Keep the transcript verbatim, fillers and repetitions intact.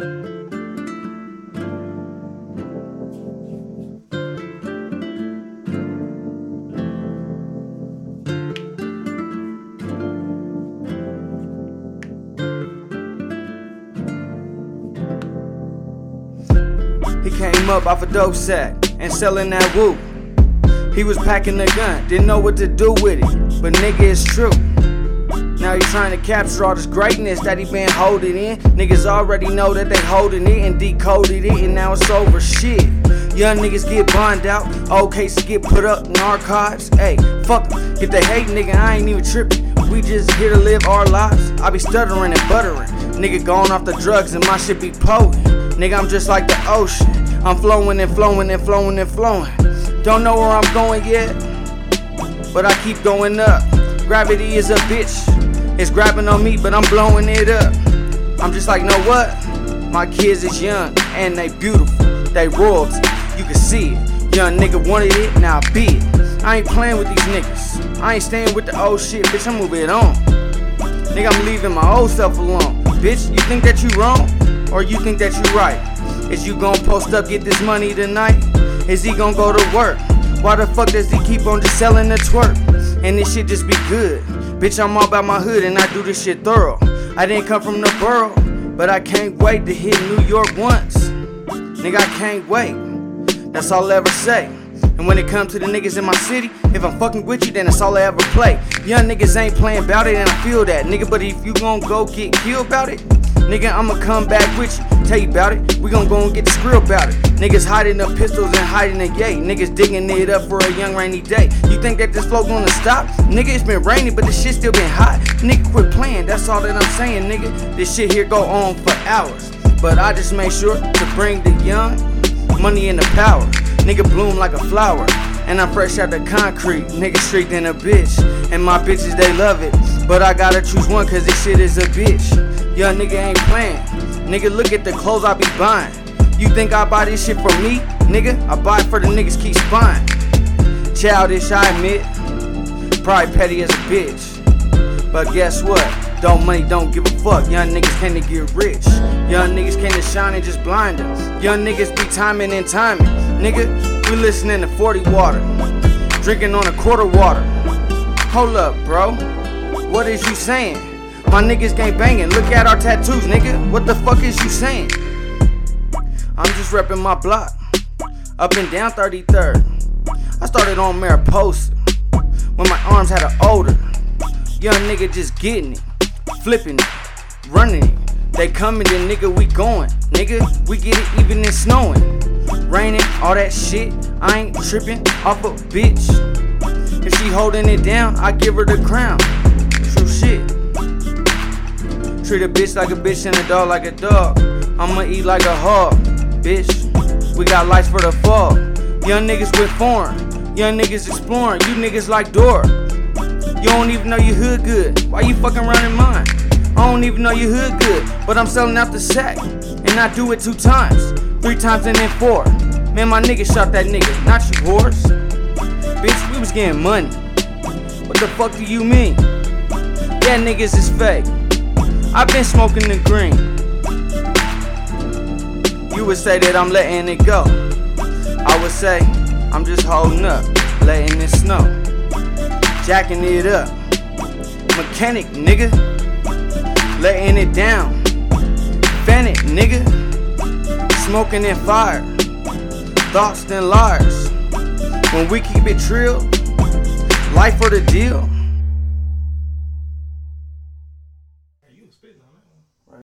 He came up off a dope sack and selling that woo. He was packing a gun, didn't know what to do with it, but nigga, it's true. Now he's trying to capture all this greatness that he been holding in. Niggas already know that they holding it and decoded it, and now it's over shit. Young niggas get bond out, old cases get put up in archives. Hey, fuck em. If they hate, nigga, I ain't even tripping. We just here to live our lives. I be stuttering and buttering. Nigga going off the drugs and my shit be potent. Nigga, I'm just like the ocean. I'm flowing and flowing and flowing and flowing. Don't know where I'm going yet, but I keep going up. Gravity is a bitch. It's grabbing on me, but I'm blowing it up. I'm just like, know what? My kids is young and they beautiful. They royalty. You can see it. Young nigga wanted it, now be it. I ain't playing with these niggas. I ain't staying with the old shit, bitch. I'm moving on. Nigga, I'm leaving my old self alone. Bitch, you think that you wrong? Or you think that you right? Is you gon' post up, get this money tonight? Is he gon' go to work? Why the fuck does he keep on just selling the twerk? And this shit just be good. Bitch, I'm all about my hood and I do this shit thorough. I didn't come from the borough, but I can't wait to hit New York once. Nigga, I can't wait. That's all I ever say. And when it comes to the niggas in my city, if I'm fucking with you, then that's all I ever play. Young niggas ain't playing about it and I feel that. Nigga, but if you gon' go get killed about it, nigga, I'ma come back with you, tell you about it. We gon' go and get the scrill about it. Niggas hiding the pistols and hiding the yay. Niggas digging it up for a young rainy day. You think that this flow gonna stop? Nigga, it's been raining, but this shit still been hot. Nigga, quit playing, that's all that I'm saying, nigga. This shit here go on for hours. But I just make sure to bring the young money and the power. Nigga, bloom like a flower. And I'm fresh out the concrete, nigga streaked in a bitch. And my bitches, they love it. But I gotta choose one, cause this shit is a bitch. Young nigga ain't playing. Nigga, look at the clothes I be buying. You think I buy this shit for me? Nigga, I buy it for the niggas keep spying. Childish, I admit. Probably petty as a bitch. But guess what? Don't money, don't give a fuck. Young niggas tend to get rich. Young niggas can't shine and just blind them. Young niggas be timing and timing. Nigga, we listening to forty water. Drinking on a quarter water. Hold up, bro. What is you saying? My niggas gang banging, look at our tattoos, nigga. What the fuck is you saying? I'm just reppin' my block, up and down thirty-third. I started on Mariposa, when my arms had an odor. Young nigga just getting it, flipping it, running it. They coming, then nigga, we going. Nigga, we get it even in snowing. Raining, all that shit, I ain't tripping off a bitch. If she holding it down, I give her the crown. True shit. Treat a bitch like a bitch and a dog like a dog. I'ma eat like a hog, bitch. We got lights for the fall. Young niggas with foreign, young niggas exploring. You niggas like Dora. You don't even know you hood good. Why you fucking around in mine? I don't even know you hood good, but I'm selling out the sack. And I do it two times, three times and then four. Man, my nigga shot that nigga, not you whores. Bitch, we was getting money. What the fuck do you mean? Yeah, niggas is fake. I've been smoking the green. You would say that I'm letting it go. I would say I'm just holding up, letting it snow, jacking it up. Mechanic, nigga, letting it down. Fan it, nigga, smoking and fire. Thoughts than liars. When we keep it trill, life for the deal.